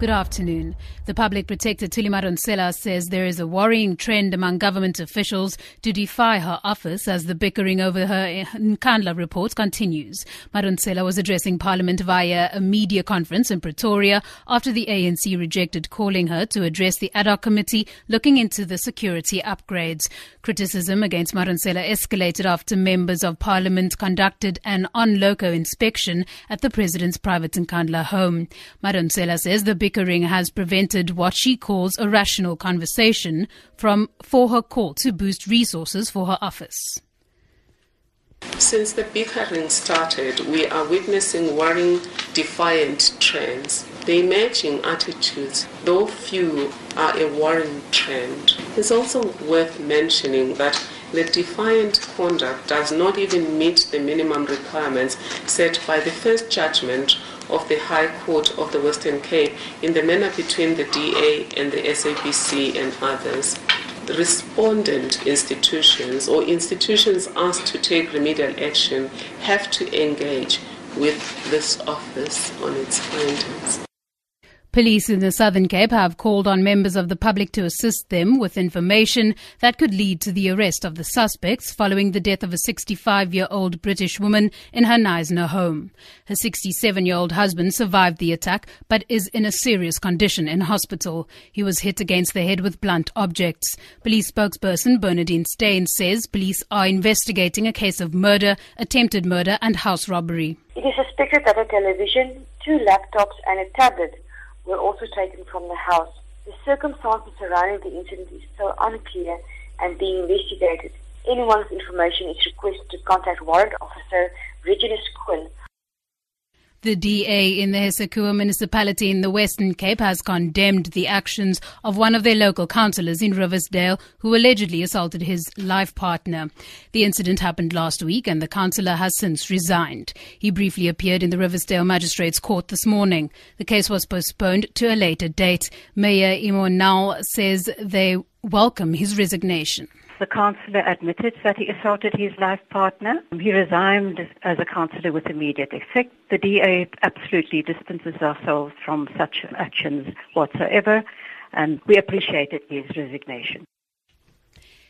Good afternoon. The Public Protector Thuli Madonsela says there is a worrying trend among government officials to defy her office as the bickering over her Nkandla report continues. Madonsela was addressing Parliament via a media conference in Pretoria after the ANC rejected calling her to address the ad hoc committee looking into the security upgrades. Criticism against Madonsela escalated after members of Parliament conducted an on-loco inspection at the President's private Nkandla home. Madonsela says the bickering has prevented what she calls a rational conversation for her call to boost resources for her office. Since the bickering started, we are witnessing worrying, defiant trends. The emerging attitudes, though few, are a worrying trend. It's also worth mentioning that the defiant conduct does not even meet the minimum requirements set by the first judgment of the High Court of the Western Cape in the manner between the DA and the SABC and others. The respondent institutions or institutions asked to take remedial action have to engage with this office on its findings. Police in the Southern Cape have called on members of the public to assist them with information that could lead to the arrest of the suspects following the death of a 65-year-old British woman in her Knysna home. Her 67-year-old husband survived the attack but is in a serious condition in hospital. He was hit against the head with blunt objects. Police spokesperson Bernadine Staines says police are investigating a case of murder, attempted murder and house robbery. It is suspected that a television, two laptops and a tablet were also taken from the house. The circumstances surrounding the incident is still unclear and being investigated. Anyone's information is requested to contact Warrant Officer Reginus Quinn. The DA in the Hessequa municipality in the Western Cape has condemned the actions of one of their local councillors in Riversdale who allegedly assaulted his life partner. The incident happened last week and the councillor has since resigned. He briefly appeared in the Riversdale Magistrates Court this morning. The case was postponed to a later date. Mayor Imonau says they welcome his resignation. The councillor admitted that he assaulted his life partner. He resigned as a councillor with immediate effect. The DA absolutely distances ourselves from such actions whatsoever, and we appreciated his resignation.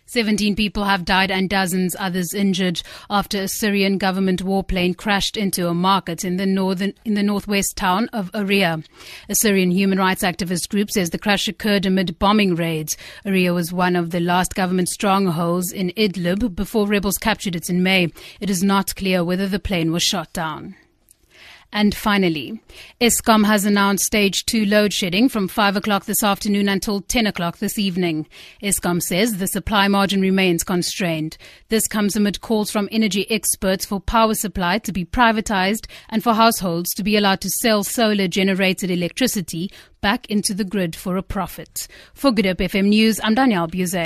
17 people have died and dozens others injured after a Syrian government warplane crashed into a market in the northwest town of Aria. A Syrian human rights activist group says the crash occurred amid bombing raids. Aria was one of the last government strongholds in Idlib before rebels captured it in May. It is not clear whether the plane was shot down. And finally, ESCOM has announced stage 2 load shedding from 5 o'clock this afternoon until 10 o'clock this evening. ESCOM says the supply margin remains constrained. This comes amid calls from energy experts for power supply to be privatized and for households to be allowed to sell solar-generated electricity back into the grid for a profit. For Good Hope FM News, I'm Daniel Buse.